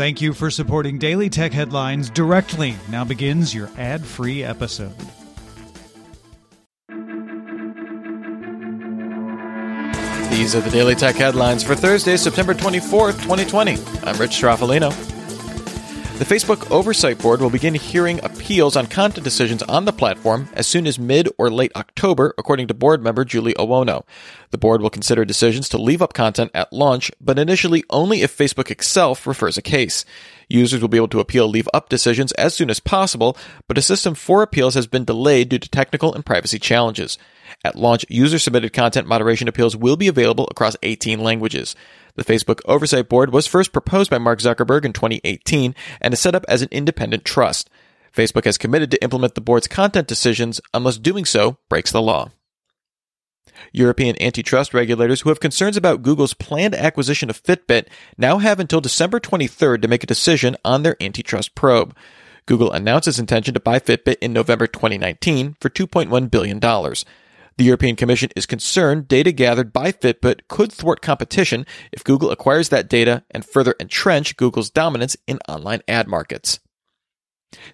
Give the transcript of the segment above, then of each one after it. Thank you for supporting Daily Tech Headlines directly. Now begins your ad-free episode. These are the Daily Tech Headlines for Thursday, September 24th, 2020. I'm Rich Straffolino. The Facebook Oversight Board will begin hearing appeals on content decisions on the platform as soon as mid or late October, according to board member Julie Owono. The board will consider decisions to leave up content at launch, but initially only if Facebook itself refers a case. Users will be able to appeal leave-up decisions as soon as possible, but a system for appeals has been delayed due to technical and privacy challenges. At launch, user-submitted content moderation appeals will be available across 18 languages. The Facebook Oversight Board was first proposed by Mark Zuckerberg in 2018 and is set up as an independent trust. Facebook has committed to implement the board's content decisions unless doing so breaks the law. European antitrust regulators who have concerns about Google's planned acquisition of Fitbit now have until December 23rd to make a decision on their antitrust probe. Google announced its intention to buy Fitbit in November 2019 for $2.1 billion. The European Commission is concerned data gathered by Fitbit could thwart competition if Google acquires that data and further entrench Google's dominance in online ad markets.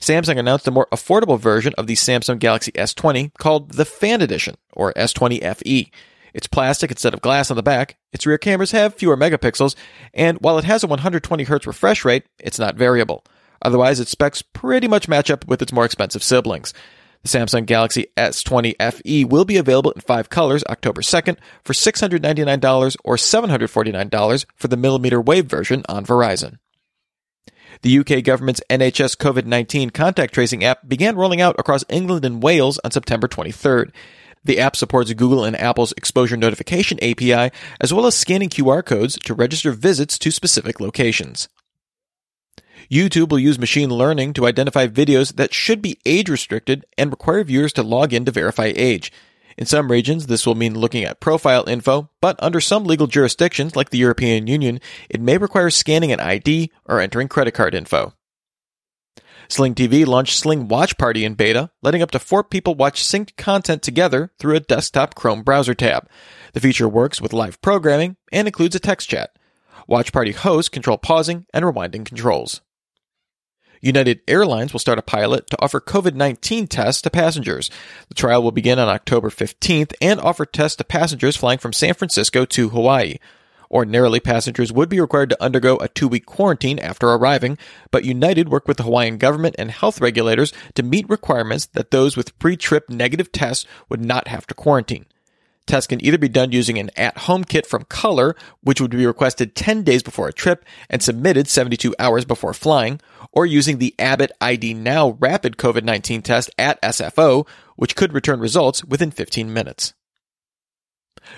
Samsung announced a more affordable version of the Samsung Galaxy S20 called the Fan Edition, or S20 FE. It's plastic instead of glass on the back, its rear cameras have fewer megapixels, and while it has a 120Hz refresh rate, it's not variable. Otherwise, its specs pretty much match up with its more expensive siblings. The Samsung Galaxy S20 FE will be available in 5 colors October 2nd for $699 or $749 for the millimeter wave version on Verizon. The UK government's NHS COVID-19 contact tracing app began rolling out across England and Wales on September 23rd. The app supports Google and Apple's exposure notification API, as well as scanning QR codes to register visits to specific locations. YouTube will use machine learning to identify videos that should be age-restricted and require viewers to log in to verify age. In some regions, this will mean looking at profile info, but under some legal jurisdictions, like the European Union, it may require scanning an ID or entering credit card info. Sling TV launched Sling Watch Party in beta, letting up to 4 people watch synced content together through a desktop Chrome browser tab. The feature works with live programming and includes a text chat. Watch Party hosts control pausing and rewinding controls. United Airlines will start a pilot to offer COVID-19 tests to passengers. The trial will begin on October 15th and offer tests to passengers flying from San Francisco to Hawaii. Ordinarily, passengers would be required to undergo a 2-week quarantine after arriving, but United worked with the Hawaiian government and health regulators to meet requirements that those with pre-trip negative tests would not have to quarantine. Tests can either be done using an at-home kit from Color, which would be requested 10 days before a trip and submitted 72 hours before flying, or using the Abbott ID Now rapid COVID-19 test at SFO, which could return results within 15 minutes.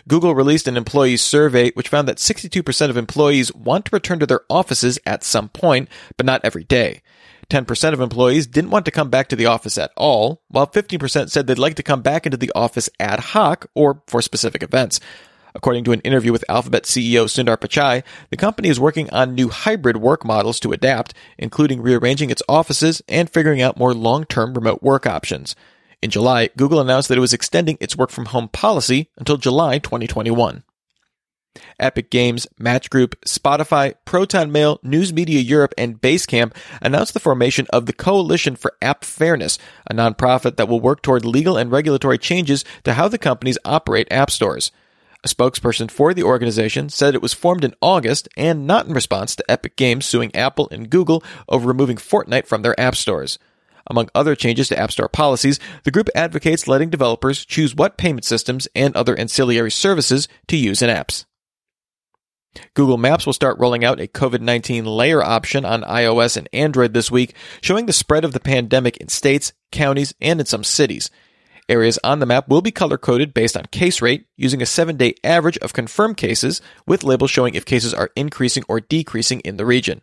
Google released an employee survey which found that 62% of employees want to return to their offices at some point, but not every day. 10% of employees didn't want to come back to the office at all, while 15% said they'd like to come back into the office ad hoc or for specific events. According to an interview with Alphabet CEO Sundar Pichai, the company is working on new hybrid work models to adapt, including rearranging its offices and figuring out more long-term remote work options. In July, Google announced that it was extending its work-from-home policy until July 2021. Epic Games, Match Group, Spotify, ProtonMail, News Media Europe, and Basecamp announced the formation of the Coalition for App Fairness, a nonprofit that will work toward legal and regulatory changes to how the companies operate app stores. A spokesperson for the organization said it was formed in August and not in response to Epic Games suing Apple and Google over removing Fortnite from their app stores. Among other changes to App Store policies, the group advocates letting developers choose what payment systems and other ancillary services to use in apps. Google Maps will start rolling out a COVID-19 layer option on iOS and Android this week, showing the spread of the pandemic in states, counties, and in some cities. Areas on the map will be color-coded based on case rate, using a 7-day average of confirmed cases, with labels showing if cases are increasing or decreasing in the region.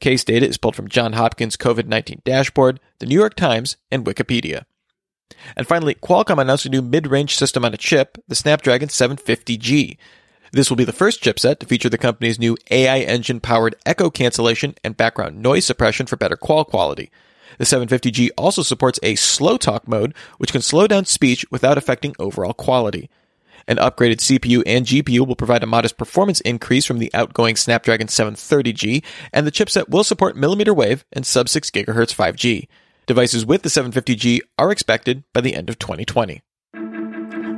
Case data is pulled from Johns Hopkins' COVID-19 dashboard, the New York Times, and Wikipedia. And finally, Qualcomm announced a new mid-range system on a chip, the Snapdragon 750G. This will be the first chipset to feature the company's new AI engine-powered echo cancellation and background noise suppression for better call quality. The 750G also supports a slow talk mode, which can slow down speech without affecting overall quality. An upgraded CPU and GPU will provide a modest performance increase from the outgoing Snapdragon 730G, and the chipset will support millimeter wave and sub-6 GHz 5G. Devices with the 750G are expected by the end of 2020.